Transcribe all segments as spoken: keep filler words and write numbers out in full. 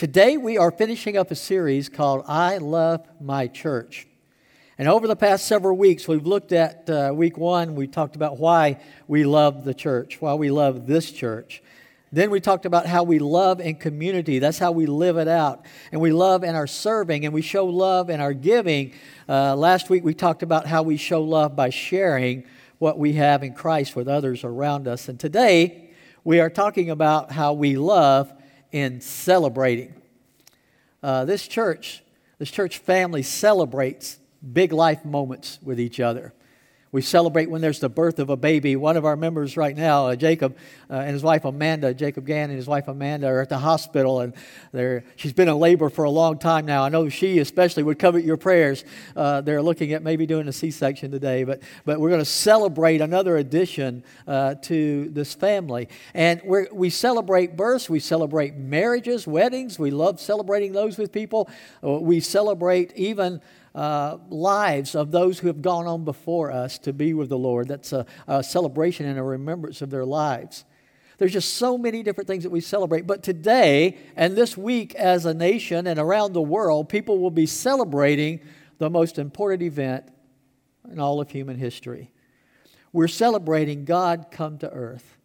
Today we are finishing up a series called I Love My Church. And over the past several weeks, we've looked at uh, week one, we talked about why we love the church, why we love this church. Then we talked about how we love in community. That's how we live it out. And we love in our serving, and we show love in our giving. Uh, last week, we talked about how we show love by sharing what we have in Christ with others around us. And today, we are talking about how we love in celebrating. Uh, this church, this church family celebrates big life moments with each other. We celebrate when there's the birth of a baby. One of our members right now, uh, Jacob uh, and his wife Amanda, Jacob Gannon and his wife Amanda are at the hospital, and they're, she's been in labor for a long time now. I know she especially would covet your prayers. Uh, they're looking at maybe doing a C-section today, but but we're going to celebrate another addition uh, to this family. And we we celebrate births, we celebrate marriages, weddings. We love celebrating those with people. We celebrate even Uh, lives of those who have gone on before us to be with the Lord. That's a, a celebration and a remembrance of their lives. There's just so many different things that we celebrate. But today and this week as a nation and around the world, people will be celebrating the most important event in all of human history. We're celebrating God come to earth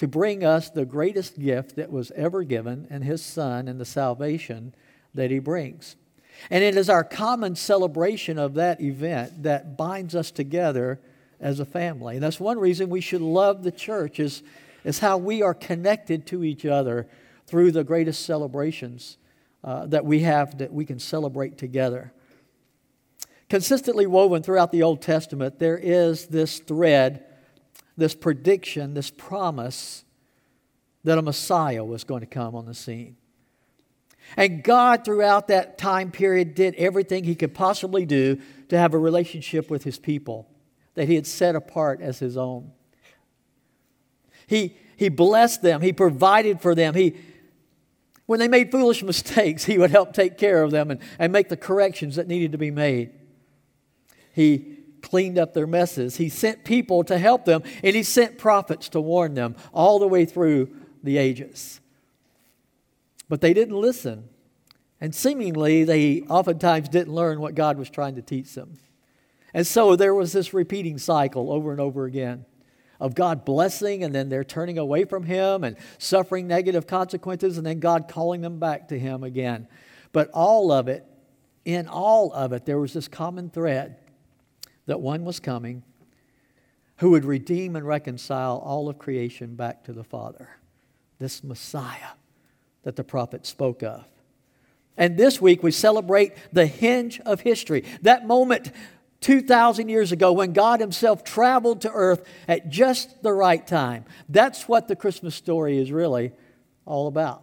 to bring us the greatest gift that was ever given in His Son and the salvation that He brings. And it is our common celebration of that event that binds us together as a family. And that's one reason we should love the church is, is how we are connected to each other through the greatest celebrations uh, that we have that we can celebrate together. Consistently woven throughout the Old Testament, there is this thread, this prediction, this promise that a Messiah was going to come on the scene. And God, throughout that time period, did everything He could possibly do to have a relationship with His people that He had set apart as His own. He, he blessed them. He provided for them. He, when they made foolish mistakes, He would help take care of them and, and make the corrections that needed to be made. He cleaned up their messes. He sent people to help them, and He sent prophets to warn them all the way through the ages. But they didn't listen, and seemingly they oftentimes didn't learn what God was trying to teach them. And so there was this repeating cycle over and over again of God blessing, and then they're turning away from Him and suffering negative consequences, and then God calling them back to Him again. But all of it, in all of it, there was this common thread that one was coming who would redeem and reconcile all of creation back to the Father, this Messiah that the prophet spoke of. And this week we celebrate the hinge of history. That moment two thousand years ago when God Himself traveled to earth at just the right time. That's what the Christmas story is really all about.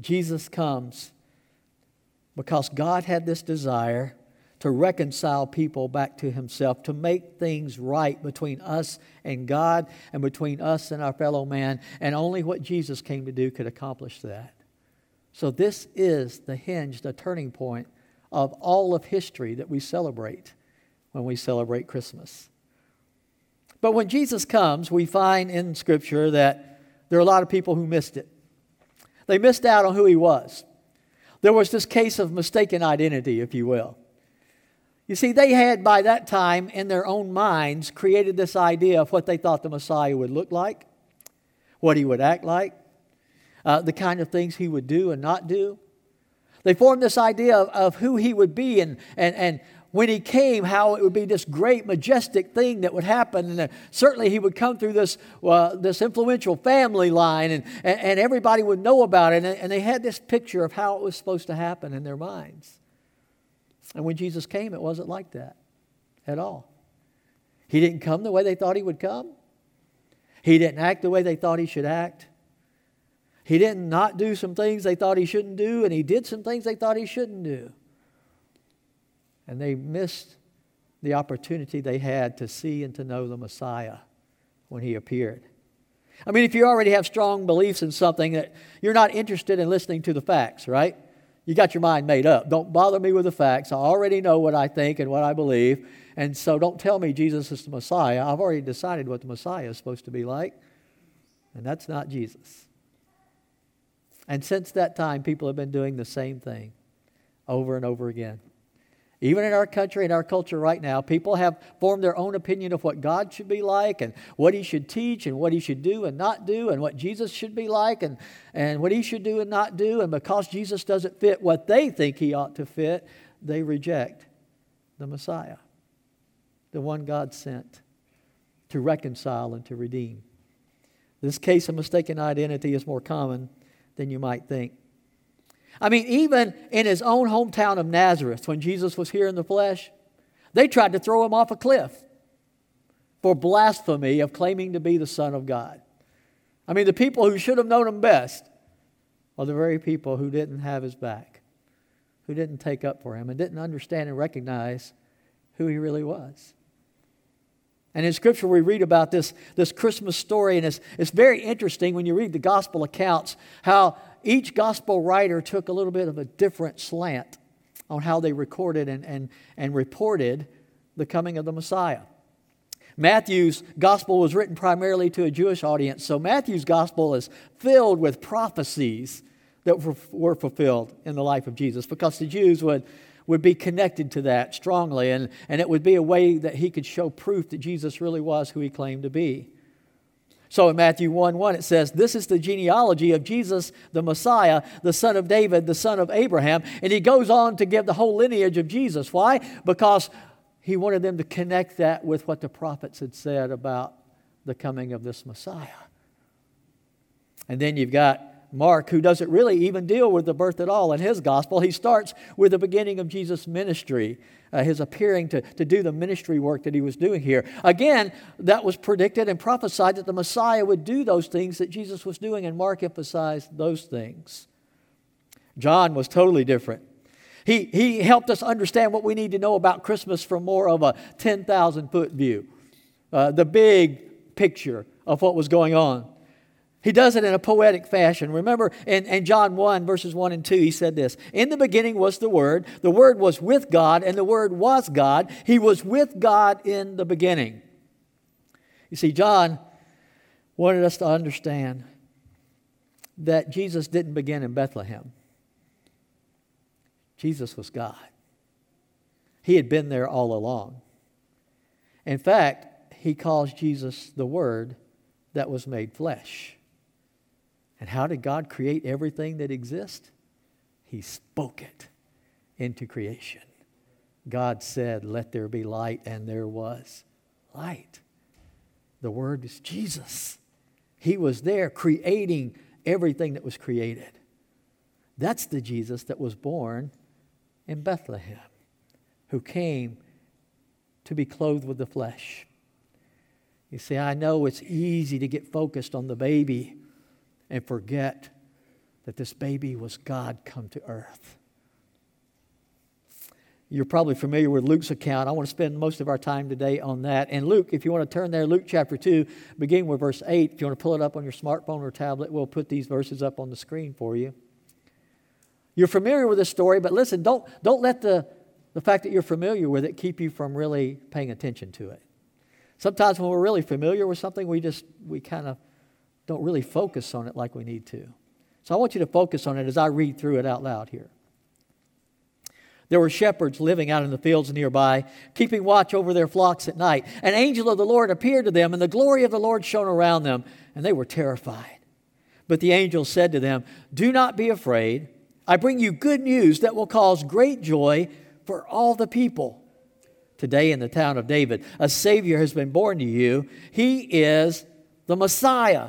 Jesus comes because God had this desire to reconcile people back to Himself, to make things right between us and God and between us and our fellow man. And only what Jesus came to do could accomplish that. So this is the hinge, the turning point of all of history that we celebrate when we celebrate Christmas. But when Jesus comes, we find in Scripture that there are a lot of people who missed it. They missed out on who He was. There was this case of mistaken identity, if you will. You see, they had by that time in their own minds created this idea of what they thought the Messiah would look like, what He would act like, uh, the kind of things He would do and not do. They formed this idea of, of who He would be and, and, and when He came, how it would be this great, majestic thing that would happen. And uh, certainly He would come through this, uh, this influential family line and, and, and everybody would know about it. And, and they had this picture of how it was supposed to happen in their minds. And when Jesus came, it wasn't like that at all. He didn't come the way they thought He would come. He didn't act the way they thought He should act. He didn't not do some things they thought He shouldn't do, and He did some things they thought He shouldn't do. And they missed the opportunity they had to see and to know the Messiah when He appeared. I mean, if you already have strong beliefs in something, that you're not interested in listening to the facts, right? You got your mind made up. Don't bother me with the facts. I already know what I think and what I believe. And so don't tell me Jesus is the Messiah. I've already decided what the Messiah is supposed to be like. And that's not Jesus. And since that time, people have been doing the same thing over and over again. Even in our country and our culture right now, people have formed their own opinion of what God should be like and what He should teach and what He should do and not do and what Jesus should be like and, and what He should do and not do. And because Jesus doesn't fit what they think He ought to fit, they reject the Messiah, the one God sent to reconcile and to redeem. This case of mistaken identity is more common than you might think. I mean, even in His own hometown of Nazareth, when Jesus was here in the flesh, they tried to throw Him off a cliff for blasphemy of claiming to be the Son of God. I mean, the people who should have known Him best are the very people who didn't have His back, who didn't take up for Him and didn't understand and recognize who He really was. And in Scripture we read about this, this Christmas story, and it's, it's very interesting when you read the gospel accounts how each gospel writer took a little bit of a different slant on how they recorded and, and, and reported the coming of the Messiah. Matthew's gospel was written primarily to a Jewish audience, so Matthew's gospel is filled with prophecies that were fulfilled in the life of Jesus because the Jews would would be connected to that strongly, and, and it would be a way that he could show proof that Jesus really was who He claimed to be. So in Matthew one one it says, "This is the genealogy of Jesus the Messiah, the son of David, the son of Abraham." And he goes on to give the whole lineage of Jesus. Why? Because he wanted them to connect that with what the prophets had said about the coming of this Messiah. And then you've got Mark, who doesn't really even deal with the birth at all in his gospel. He starts with the beginning of Jesus' ministry, uh, his appearing to, to do the ministry work that he was doing here. Again, that was predicted and prophesied that the Messiah would do those things that Jesus was doing, and Mark emphasized those things. John was totally different. He, he helped us understand what we need to know about Christmas from more of a ten thousand foot view, uh, the big picture of what was going on. He does it in a poetic fashion. Remember, in, in John one, verses one and two, he said this, "In the beginning was the Word. The Word was with God, and the Word was God. He was with God in the beginning." You see, John wanted us to understand that Jesus didn't begin in Bethlehem. Jesus was God. He had been there all along. In fact, he calls Jesus the Word that was made flesh. And how did God create everything that exists? He spoke it into creation. God said, "Let there be light," and there was light. The Word is Jesus. He was there creating everything that was created. That's the Jesus that was born in Bethlehem, who came to be clothed with the flesh. You see, I know it's easy to get focused on the baby and forget that this baby was God come to earth. You're probably familiar with Luke's account. I want to spend most of our time today on that. And Luke, if you want to turn there, Luke chapter two, beginning with verse eight. If you want to pull it up on your smartphone or tablet, we'll put these verses up on the screen for you. You're familiar with this story, but listen, don't, don't let the, the fact that you're familiar with it keep you from really paying attention to it. Sometimes when we're really familiar with something, we just, we kind of don't really focus on it like we need to. So I want you to focus on it as I read through it out loud here. "There were shepherds living out in the fields nearby, keeping watch over their flocks at night. An angel of the Lord appeared to them, and the glory of the Lord shone around them, and they were terrified. But the angel said to them, 'Do not be afraid. I bring you good news that will cause great joy for all the people. Today in the town of David, a Savior has been born to you. He is the Messiah,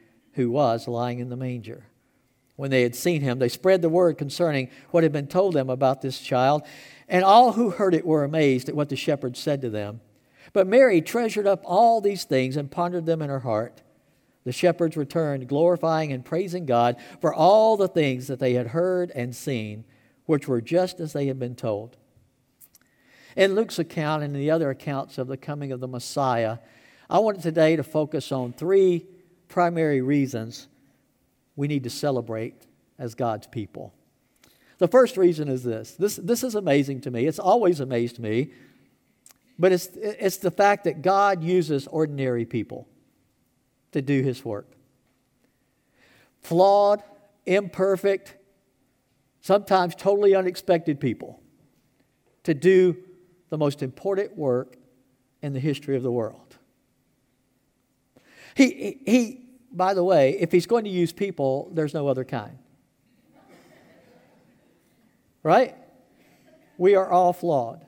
who was lying in the manger. When they had seen him, they spread the word concerning what had been told them about this child, and all who heard it were amazed at what the shepherds said to them. But Mary treasured up all these things and pondered them in her heart. the shepherds returned, glorifying and praising God for all the things that they had heard and seen, which were just as they had been told. In Luke's account and in the other accounts of the coming of the Messiah, I wanted today to focus on three primary reasons we need to celebrate as God's people. The first reason is this. This, this is amazing to me. It's always amazed me. But it's, it's the fact that God uses ordinary people to do His work. Flawed, imperfect, sometimes totally unexpected people to do the most important work in the history of the world. He, he, he by the way, if He's going to use people, there's no other kind. Right? We are all flawed.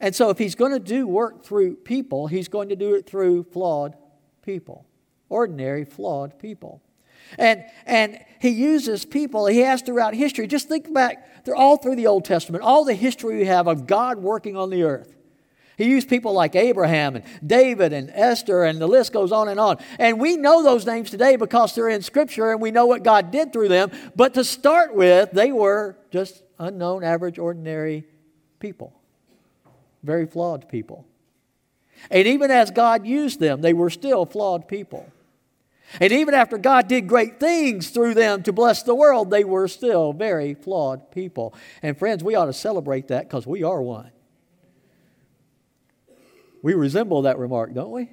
And so if He's going to do work through people, He's going to do it through flawed people. Ordinary, flawed people. And and He uses people. He has throughout history. Just think back through all through the Old Testament, all the history we have of God working on the earth. He used people like Abraham and David and Esther, and the list goes on and on. And we know those names today because they're in Scripture and we know what God did through them. But to start with, they were just unknown, average, ordinary people. Very flawed people. And even as God used them, they were still flawed people. And even after God did great things through them to bless the world, they were still very flawed people. And friends, we ought to celebrate that because we are one. We resemble that remark, don't we?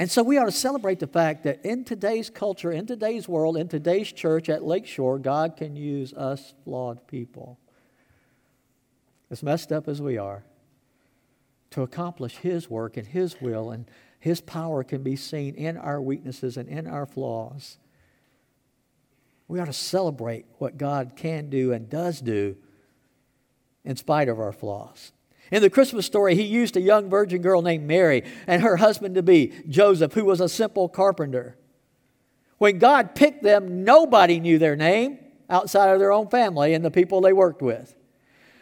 And so we ought to celebrate the fact that in today's culture, in today's world, in today's church at Lakeshore, God can use us flawed people, as messed up as we are, to accomplish His work and His will, and His power can be seen in our weaknesses and in our flaws. We ought to celebrate what God can do and does do in spite of our flaws. In the Christmas story, He used a young virgin girl named Mary and her husband-to-be, Joseph, who was a simple carpenter. When God picked them, nobody knew their name outside of their own family and the people they worked with.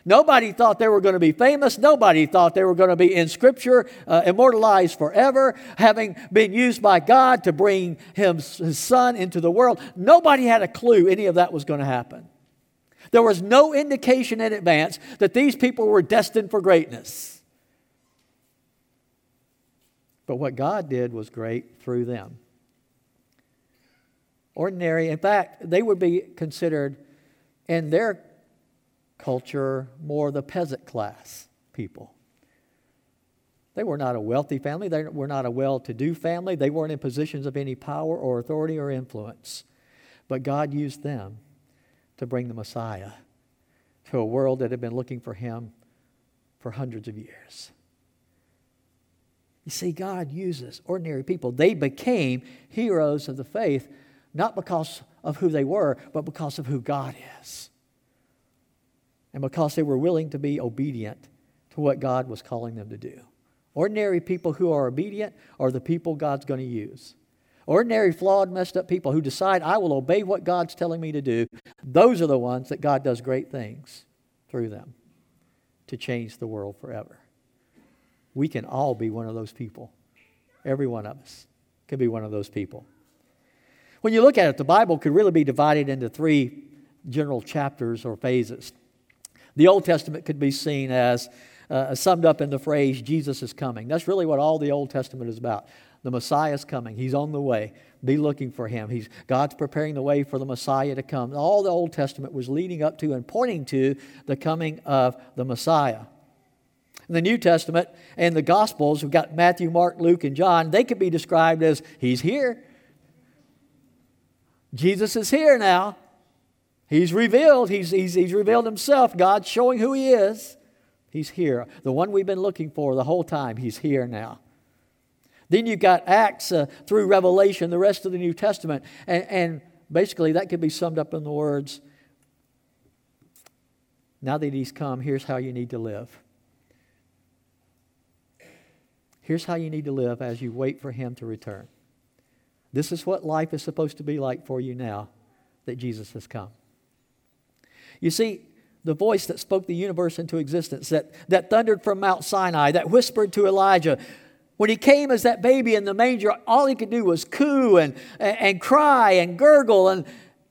Nobody thought they were going to be famous. Nobody thought they were going to be in Scripture, uh, immortalized forever, having been used by God to bring him, His Son into the world. Nobody had a clue any of that was going to happen. There was no indication in advance that these people were destined for greatness. But what God did was great through them. Ordinary. In fact, they would be considered in their culture, more the peasant class people. They were not a wealthy family. They were not a well-to-do family. They weren't in positions of any power or authority or influence. But God used them to bring the Messiah to a world that had been looking for Him for hundreds of years. You see, God uses ordinary people. They became heroes of the faith, not because of who they were, but because of who God is. And because they were willing to be obedient to what God was calling them to do. Ordinary people who are obedient are the people God's going to use. Ordinary, flawed, messed up people who decide, I will obey what God's telling me to do. Those are the ones that God does great things through them to change the world forever. We can all be one of those people. Every one of us can be one of those people. When you look at it, the Bible could really be divided into three general chapters or phases. The Old Testament could be seen as uh, summed up in the phrase, Jesus is coming. That's really what all the Old Testament is about. The Messiah is coming. He's on the way. Be looking for Him. He's God's preparing the way for the Messiah to come. All the Old Testament was leading up to and pointing to the coming of the Messiah. In the New Testament and the Gospels, we've got Matthew, Mark, Luke, and John. They could be described as, He's here. Jesus is here now. He's revealed. He's, he's, he's revealed Himself. God's showing who He is. He's here. The one we've been looking for the whole time. He's here now. Then you've got Acts uh, through Revelation, the rest of the New Testament. And, and basically that could be summed up in the words, now that He's come, here's how you need to live. Here's how you need to live as you wait for Him to return. This is what life is supposed to be like for you now that Jesus has come. You see, the voice that spoke the universe into existence, that, that thundered from Mount Sinai, that whispered to Elijah, When he came as that baby in the manger, all he could do was coo and, and, and cry and gurgle. And,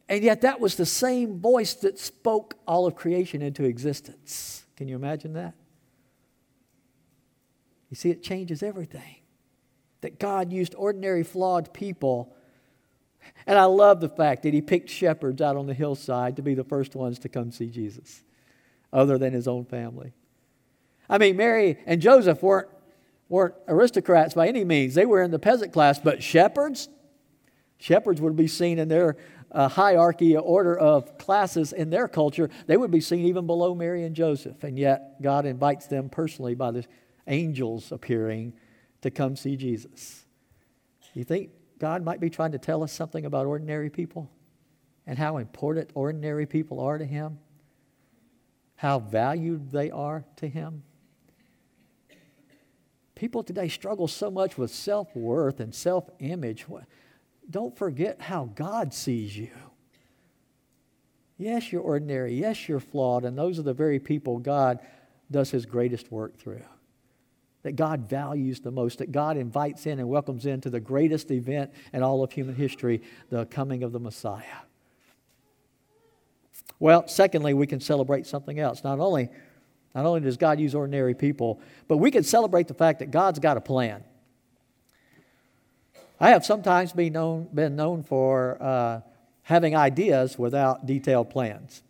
and yet that was the same voice that spoke all of creation into existence. Can you imagine that? You see, it changes everything. That God used ordinary, flawed people. And I love the fact that he picked shepherds out on the hillside to be the first ones to come see Jesus, other than his own family. I mean, Mary and Joseph weren't weren't aristocrats by any means. They were in the peasant class, but shepherds? Shepherds would be seen in their uh, hierarchy, order of classes in their culture. They would be seen even below Mary and Joseph, and yet God invites them personally by the angels appearing to come see Jesus. You think God might be trying to tell us something about ordinary people and how important ordinary people are to him? How valued they are to him? People today struggle so much with self-worth and self-image. Don't forget how God sees you. Yes, you're ordinary. Yes, you're flawed. And those are the very people God does his greatest work through. That God values the most. That God invites in and welcomes into the greatest event in all of human history. The coming of the Messiah. Well, secondly, we can celebrate something else. Not only... Not only does God use ordinary people, but we can celebrate the fact that God's got a plan. I have sometimes been known, been known for uh, having ideas without detailed plans.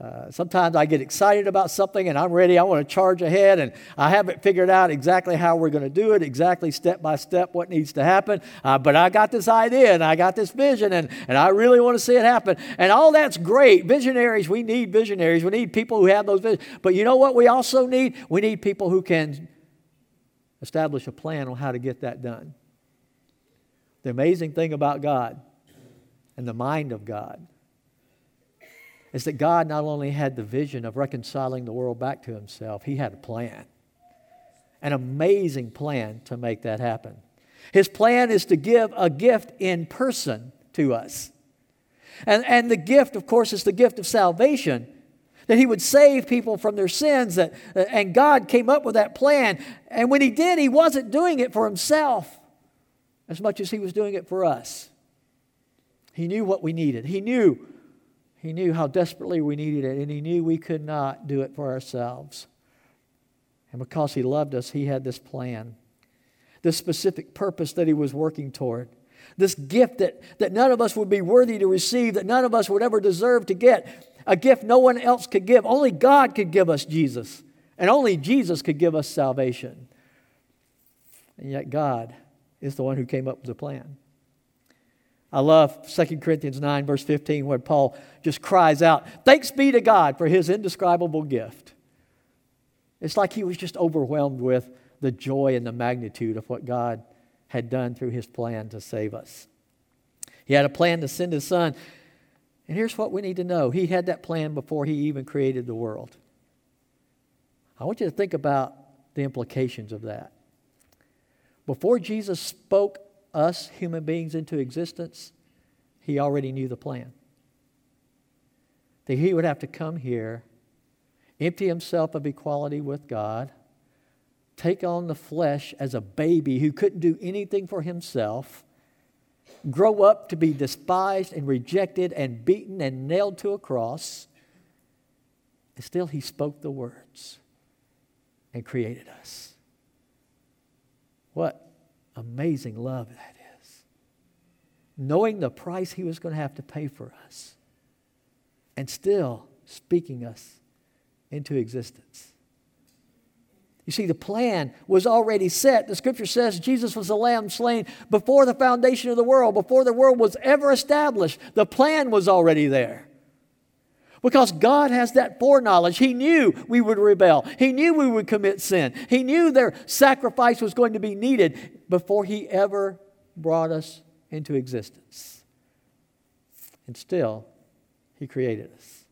Uh, sometimes I get excited about something and I'm ready. I want to charge ahead and I haven't figured out exactly how we're going to do it, exactly step by step what needs to happen. Uh, but I got this idea and I got this vision and, and I really want to see it happen. And all that's great. Visionaries, we need visionaries. We need people who have those visions. But you know what we also need? We need people who can establish a plan on how to get that done. The amazing thing about God and the mind of God is that God not only had the vision of reconciling the world back to himself, he had a plan, an amazing plan to make that happen. His plan is to give a gift in person to us. And, and the gift, of course, is the gift of salvation, that he would save people from their sins. That, and God came up with that plan. And when he did, he wasn't doing it for himself as much as he was doing it for us. He knew what we needed. He knew He knew how desperately we needed it, and he knew we could not do it for ourselves. And because he loved us, he had this plan, this specific purpose that he was working toward, this gift that, that none of us would be worthy to receive, that none of us would ever deserve to get, a gift no one else could give. Only God could give us Jesus, and only Jesus could give us salvation. And yet God is the one who came up with the plan. I love Second Corinthians nine, verse fifteen, where Paul just cries out, "Thanks be to God for his indescribable gift." It's like he was just overwhelmed with the joy and the magnitude of what God had done through his plan to save us. He had a plan to send his son. And here's what we need to know. He had that plan before he even created the world. I want you to think about the implications of that. Before Jesus spoke us human beings into existence, he already knew the plan. That he would have to come here, empty himself of equality with God, take on the flesh as a baby who couldn't do anything for himself, grow up to be despised and rejected and beaten and nailed to a cross, and still he spoke the words and created us. What amazing love that is. Knowing the price he was going to have to pay for us and still speaking us into existence. You see, the plan was already set. The scripture says Jesus was the lamb slain before the foundation of the world, before the world was ever established. The plan was already there. Because God has that foreknowledge. He knew we would rebel. He knew we would commit sin. He knew their sacrifice was going to be needed before he ever brought us into existence. And still, he created us.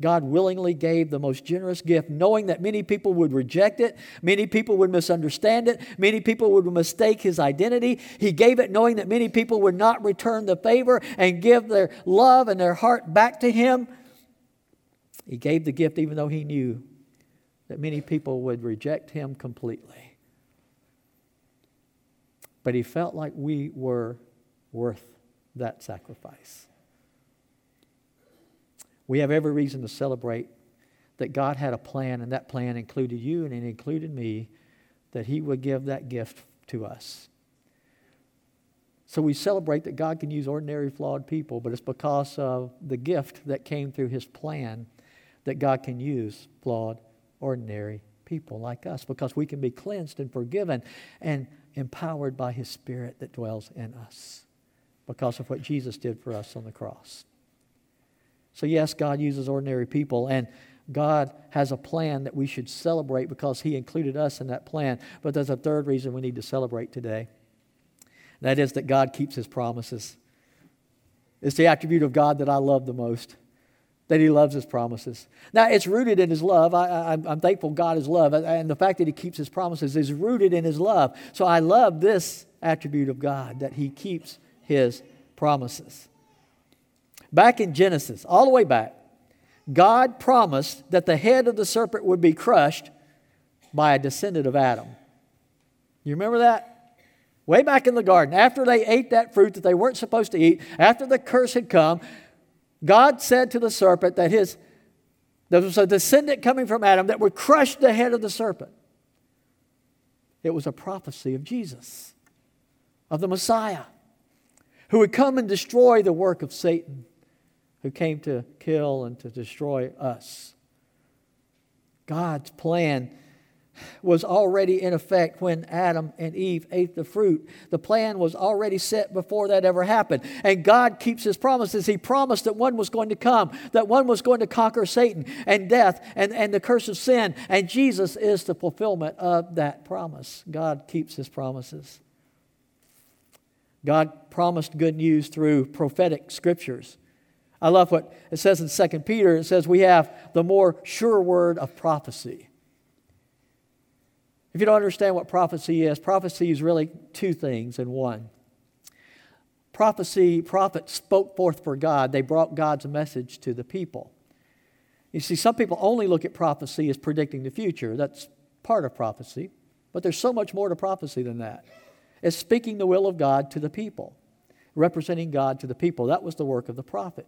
God willingly gave the most generous gift, knowing that many people would reject it, many people would misunderstand it, many people would mistake his identity. He gave it knowing that many people would not return the favor and give their love and their heart back to him. He gave the gift even though he knew that many people would reject him completely. but he felt like we were worth that sacrifice. We have every reason to celebrate that God had a plan, and that plan included you and it included me, that he would give that gift to us. So we celebrate that God can use ordinary, flawed people, but it's because of the gift that came through his plan that God can use flawed, ordinary people like us, because we can be cleansed and forgiven and empowered by his Spirit that dwells in us because of what Jesus did for us on the cross. So yes, God uses ordinary people, and God has a plan that we should celebrate because he included us in that plan. But there's a third reason we need to celebrate today. That is that God keeps his promises. It's the attribute of God that I love the most, that he loves his promises. Now, it's rooted in his love. I, I, I'm thankful God is love, and the fact that he keeps his promises is rooted in his love. So I love this attribute of God, that he keeps his promises. Back in Genesis, all the way back, God promised that the head of the serpent would be crushed by a descendant of Adam. You remember that? Way back in the garden, after they ate that fruit that they weren't supposed to eat, after the curse had come, God said to the serpent that his, there was a descendant coming from Adam that would crush the head of the serpent. It was a prophecy of Jesus, of the Messiah, who would come and destroy the work of Satan, who came to kill and to destroy us. God's plan was already in effect when Adam and Eve ate the fruit. The plan was already set before that ever happened. And God keeps his promises. He promised that one was going to come, that one was going to conquer Satan and death and, and the curse of sin. And Jesus is the fulfillment of that promise. God keeps his promises. God promised good news through prophetic scriptures. I love what it says in Second Peter. It says we have the more sure word of prophecy. If you don't understand what prophecy is, prophecy is really two things in one. Prophecy, prophets spoke forth for God. They brought God's message to the people. You see, some people only look at prophecy as predicting the future. That's part of prophecy. But there's so much more to prophecy than that. It's speaking the will of God to the people, representing God to the people. That was the work of the prophet.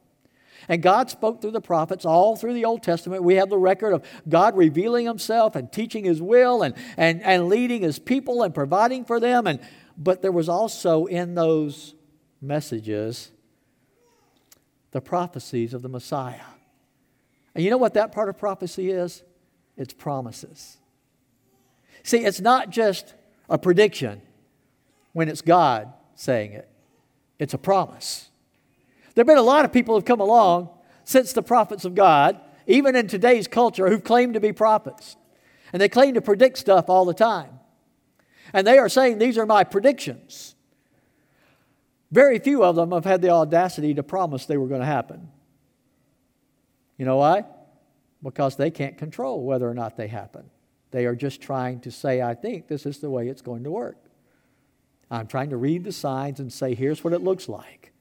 And God spoke through the prophets all through the Old Testament. We have the record of God revealing himself and teaching his will and, and, and leading his people and providing for them. And but there was also in those messages the prophecies of the Messiah. And you know what that part of prophecy is? It's promises. See, it's not just a prediction when it's God saying it. It's a promise. There have been a lot of people who have come along since the prophets of God, even in today's culture, who claim to be prophets. And they claim to predict stuff all the time. And they are saying, these are my predictions. Very few of them have had the audacity to promise they were going to happen. You know why? Because they can't control whether or not they happen. They are just trying to say, I think this is the way it's going to work. I'm trying to read the signs and say, here's what it looks like.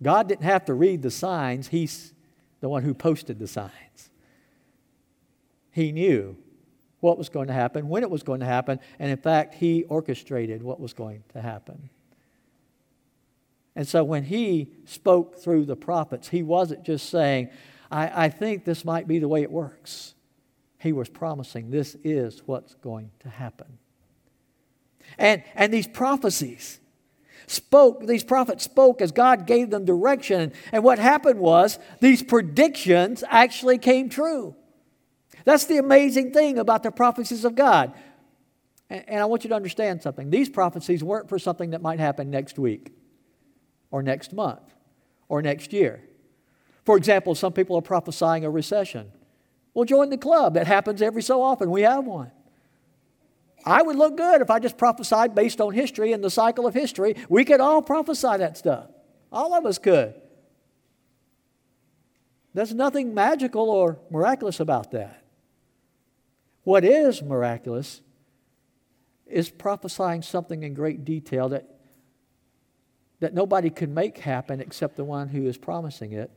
God didn't have to read the signs. He's the one who posted the signs. He knew what was going to happen, when it was going to happen, and in fact, he orchestrated what was going to happen. And so when he spoke through the prophets, he wasn't just saying, I, I think this might be the way it works. He was promising this is what's going to happen. And, and these prophecies spoke, these prophets spoke as God gave them direction. And what happened was these predictions actually came true. That's the amazing thing about the prophecies of God. And, and I want you to understand something. These prophecies weren't for something that might happen next week or next month or next year. For example, some people are prophesying a recession. Well, join the club. That happens every so often. We have one. I would look good if I just prophesied based on history and the cycle of history. We could all prophesy that stuff. All of us could. There's nothing magical or miraculous about that. What is miraculous is prophesying something in great detail that, that nobody can make happen except the one who is promising it,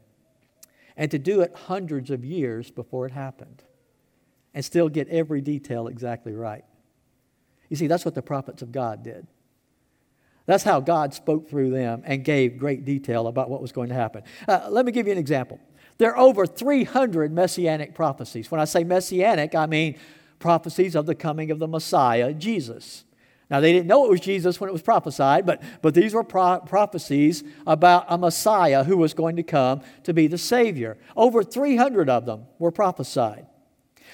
and to do it hundreds of years before it happened and still get every detail exactly right. You see, that's what the prophets of God did. That's how God spoke through them and gave great detail about what was going to happen. Uh, let me give you an example. There are over three hundred messianic prophecies. When I say messianic, I mean prophecies of the coming of the Messiah, Jesus. Now, they didn't know it was Jesus when it was prophesied, but, but these were pro- prophecies about a Messiah who was going to come to be the Savior. Over three hundred of them were prophesied.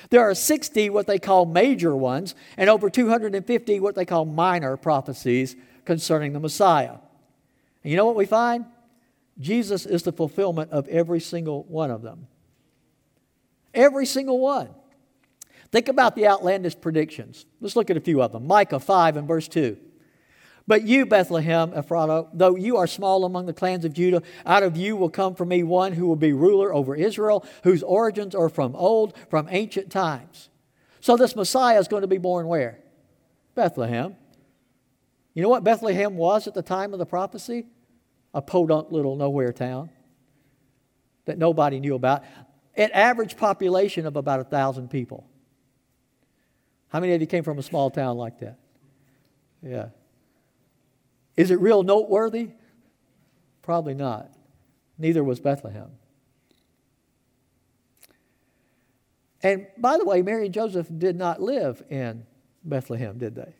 There are sixty what they call major ones, and over two hundred fifty what they call minor prophecies concerning the Messiah. And you know what we find? Jesus is the fulfillment of every single one of them. Every single one. Think about the outlandish predictions. Let's look at a few of them. Micah five and verse two. But you, Bethlehem, Ephrathah, though you are small among the clans of Judah, out of you will come for me one who will be ruler over Israel, whose origins are from old, from ancient times. So this Messiah is going to be born where? Bethlehem. You know what Bethlehem was at the time of the prophecy? A podunk little nowhere town that nobody knew about. An average population of about one thousand people. How many of you came from a small town like that? Yeah. Is it real noteworthy? Probably not. Neither was Bethlehem. And by the way, Mary and Joseph did not live in Bethlehem, did they?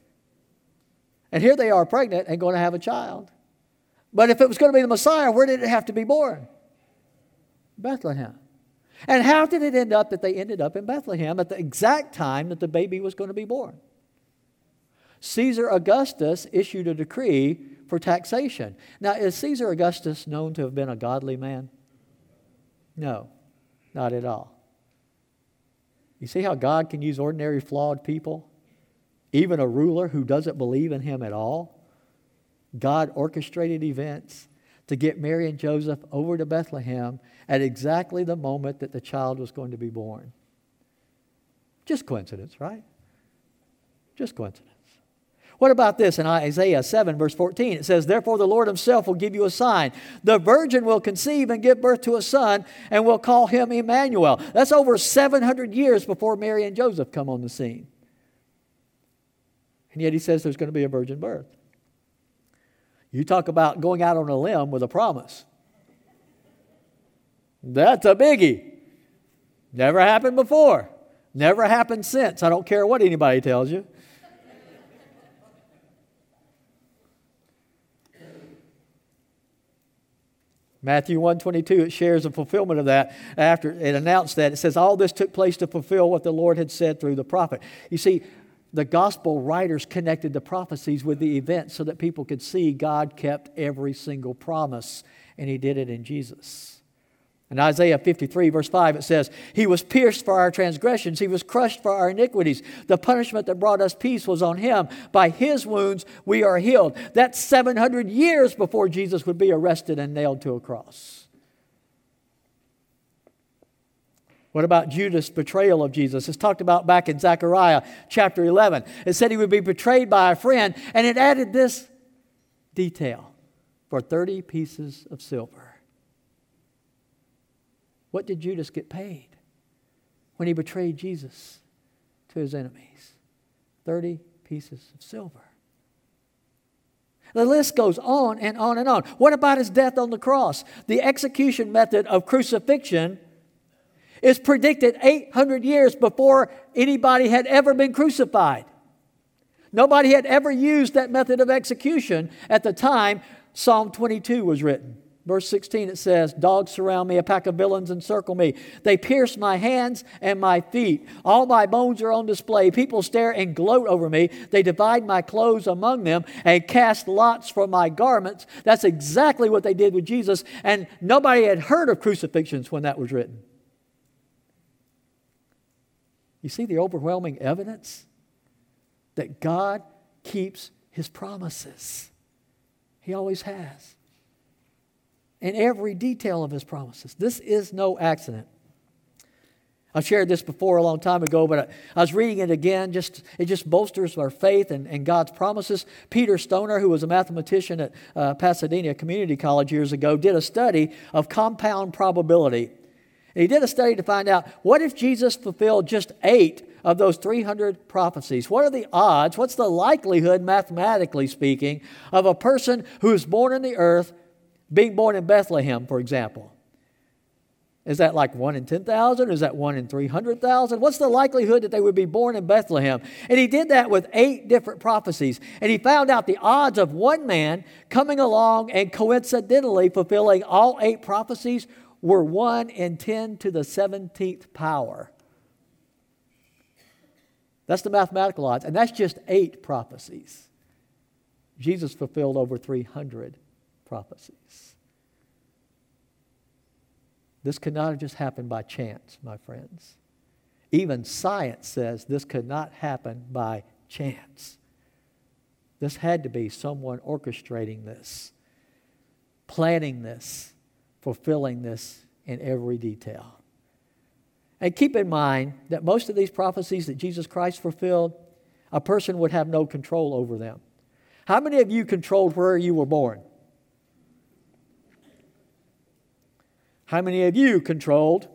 And here they are pregnant and going to have a child. But if it was going to be the Messiah, where did it have to be born? Bethlehem. And how did it end up that they ended up in Bethlehem at the exact time that the baby was going to be born? Caesar Augustus issued a decree for taxation. Now, is Caesar Augustus known to have been a godly man? No, not at all. You see how God can use ordinary, flawed people? Even a ruler who doesn't believe in him at all? God orchestrated events to get Mary and Joseph over to Bethlehem at exactly the moment that the child was going to be born. Just coincidence, right? Just coincidence. What about this in Isaiah seven, verse fourteen? It says, therefore the Lord himself will give you a sign. The virgin will conceive and give birth to a son and will call him Emmanuel. That's over seven hundred years before Mary and Joseph come on the scene. And yet he says there's going to be a virgin birth. You talk about going out on a limb with a promise. That's a biggie. Never happened before. Never happened since. I don't care what anybody tells you. Matthew one twenty-two, it shares a fulfillment of that. After it announced that, it says, all this took place to fulfill what the Lord had said through the prophet. You see, the gospel writers connected the prophecies with the events so that people could see God kept every single promise, and he did it in Jesus. In Isaiah fifty-three, verse five, it says, he was pierced for our transgressions. He was crushed for our iniquities. The punishment that brought us peace was on him. By his wounds we are healed. That's seven hundred years before Jesus would be arrested and nailed to a cross. What about Judas' betrayal of Jesus? It's talked about back in Zechariah chapter eleven. It said he would be betrayed by a friend, and it added this detail, for thirty pieces of silver. What did Judas get paid when he betrayed Jesus to his enemies? thirty pieces of silver. The list goes on and on and on. What about his death on the cross? The execution method of crucifixion is predicted eight hundred years before anybody had ever been crucified. Nobody had ever used that method of execution at the time Psalm twenty-two was written. Verse sixteen, it says, dogs surround me, a pack of villains encircle me. They pierce my hands and my feet. All my bones are on display. People stare and gloat over me. They divide my clothes among them and cast lots for my garments. That's exactly what they did with Jesus. And nobody had heard of crucifixions when that was written. You see the overwhelming evidence that God keeps his promises. He always has. In every detail of his promises. This is no accident. I've shared this before a long time ago, but I, I was reading it again. Just It just bolsters our faith and, and God's promises. Peter Stoner, who was a mathematician at uh, Pasadena Community College years ago, did a study of compound probability. And he did a study to find out, what if Jesus fulfilled just eight of those three hundred prophecies? What are the odds? What's the likelihood, mathematically speaking, of a person who's born in the earth being born in Bethlehem, for example? Is that like one in ten thousand? Is that one in three hundred thousand? What's the likelihood that they would be born in Bethlehem? And he did that with eight different prophecies. And he found out the odds of one man coming along and coincidentally fulfilling all eight prophecies were one in ten to the seventeenth power. That's the mathematical odds. And that's just eight prophecies. Jesus fulfilled over three hundred prophecies. This could not have just happened by chance, my friends. Even science says this could not happen by chance. This had to be someone orchestrating this, planning this, fulfilling this in every detail. And keep in mind that most of these prophecies that Jesus Christ fulfilled, a person would have no control over them. How many of you controlled where you were born? How many of you controlled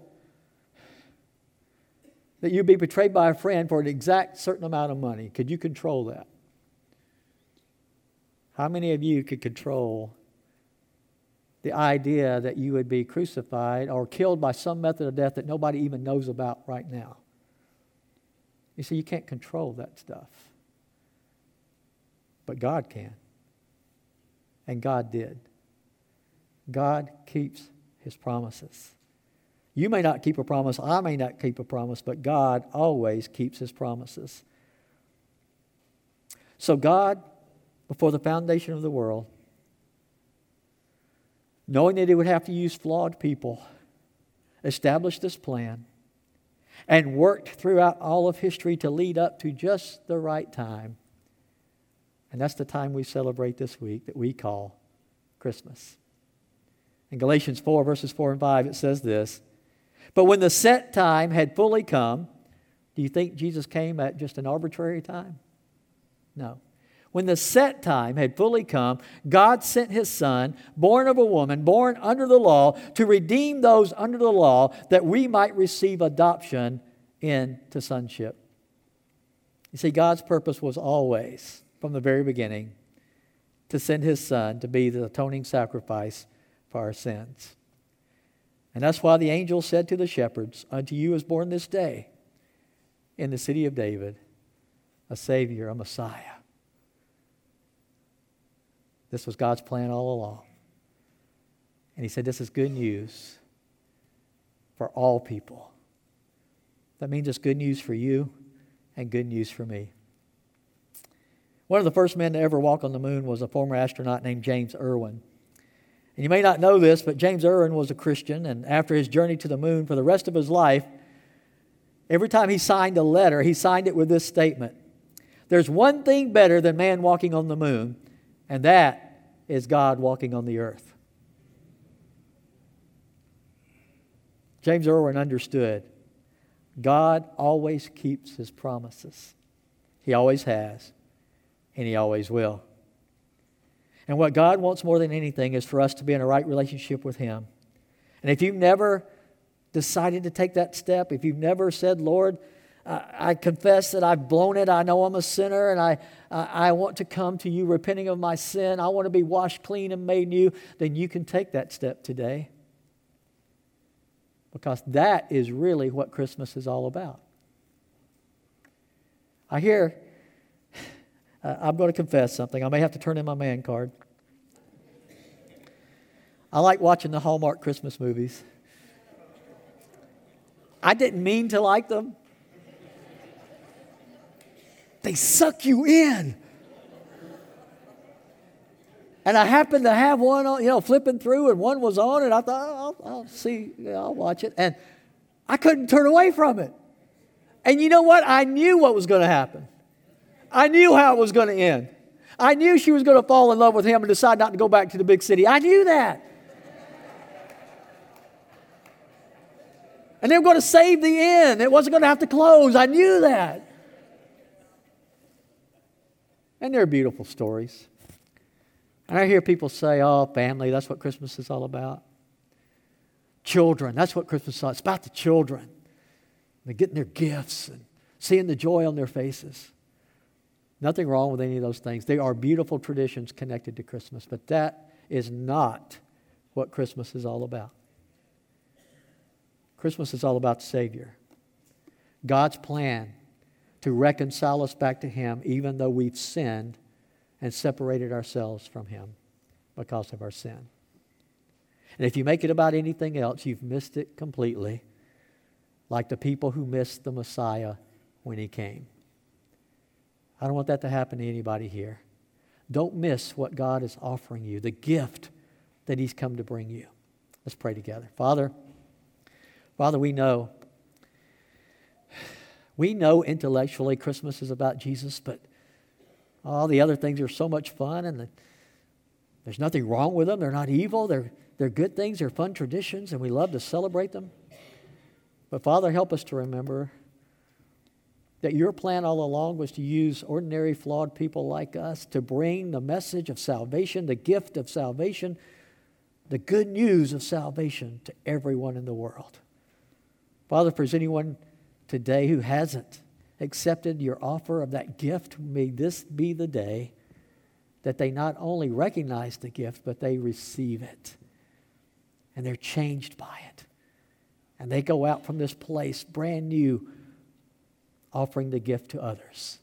that you'd be betrayed by a friend for an exact certain amount of money? Could you control that? How many of you could control the idea that you would be crucified or killed by some method of death that nobody even knows about right now? You see, you can't control that stuff. But God can. And God did. God keeps His promises. You may not keep a promise, I may not keep a promise, but God always keeps His promises. So God, before the foundation of the world, knowing that He would have to use flawed people, established this plan and worked throughout all of history to lead up to just the right time. And that's the time we celebrate this week that we call Christmas. In Galatians four, verses four and five, it says this: "But when the set time had fully come," do you think Jesus came at just an arbitrary time? No. "When the set time had fully come, God sent His Son, born of a woman, born under the law, to redeem those under the law, that we might receive adoption into sonship." You see, God's purpose was always, from the very beginning, to send His Son to be the atoning sacrifice for our sins. And that's why the angel said to the shepherds, "Unto you is born this day in the city of David a Savior, a Messiah." This was God's plan all along. And He said this is good news for all people. That means it's good news for you and good news for me. One of the first men to ever walk on the moon was a former astronaut named James Irwin. And you may not know this, but James Irwin was a Christian, and after his journey to the moon, for the rest of his life, every time he signed a letter, he signed it with this statement: "There's one thing better than man walking on the moon, and that is God walking on the earth." James Irwin understood God always keeps His promises. He always has, and He always will. And what God wants more than anything is for us to be in a right relationship with Him. And if you've never decided to take that step, if you've never said, "Lord, I, I confess that I've blown it. I know I'm a sinner, and I, I, I want to come to you repenting of my sin. I want to be washed clean and made new," then you can take that step today. Because that is really what Christmas is all about. I hear... I'm going to confess something. I may have to turn in my man card. I like watching the Hallmark Christmas movies. I didn't mean to like them. They suck you in. And I happened to have one on, you know, flipping through, and one was on, and I thought, I'll, I'll see, I'll watch it. And I couldn't turn away from it. And you know what? I knew what was going to happen. I knew how it was going to end. I knew she was going to fall in love with him and decide not to go back to the big city. I knew that. And they were going to save the inn. It wasn't going to have to close. I knew that. And they're beautiful stories. And I hear people say, "Oh, family, that's what Christmas is all about. Children, that's what Christmas is all about. It's about the children. They're getting their gifts and seeing the joy on their faces. Nothing wrong with any of those things. They are beautiful traditions connected to Christmas, but that is not what Christmas is all about. Christmas is all about the Savior. God's plan to reconcile us back to Him, even though we've sinned and separated ourselves from Him because of our sin. And if you make it about anything else, you've missed it completely, like the people who missed the Messiah when He came. I don't want that to happen to anybody here. Don't miss what God is offering you, the gift that He's come to bring you. Let's pray together. Father, Father, we know, we know intellectually Christmas is about Jesus, but all the other things are so much fun, and the, there's nothing wrong with them. They're not evil. They're, they're good things. They're fun traditions, and we love to celebrate them. But Father, help us to remember that your plan all along was to use ordinary, flawed people like us to bring the message of salvation, the gift of salvation, the good news of salvation to everyone in the world. Father, if there's anyone today who hasn't accepted your offer of that gift, may this be the day that they not only recognize the gift, but they receive it. And they're changed by it. And they go out from this place brand new, offering the gift to others.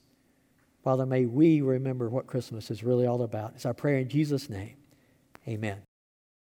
Father, may we remember what Christmas is really all about. It's our prayer in Jesus' name. Amen.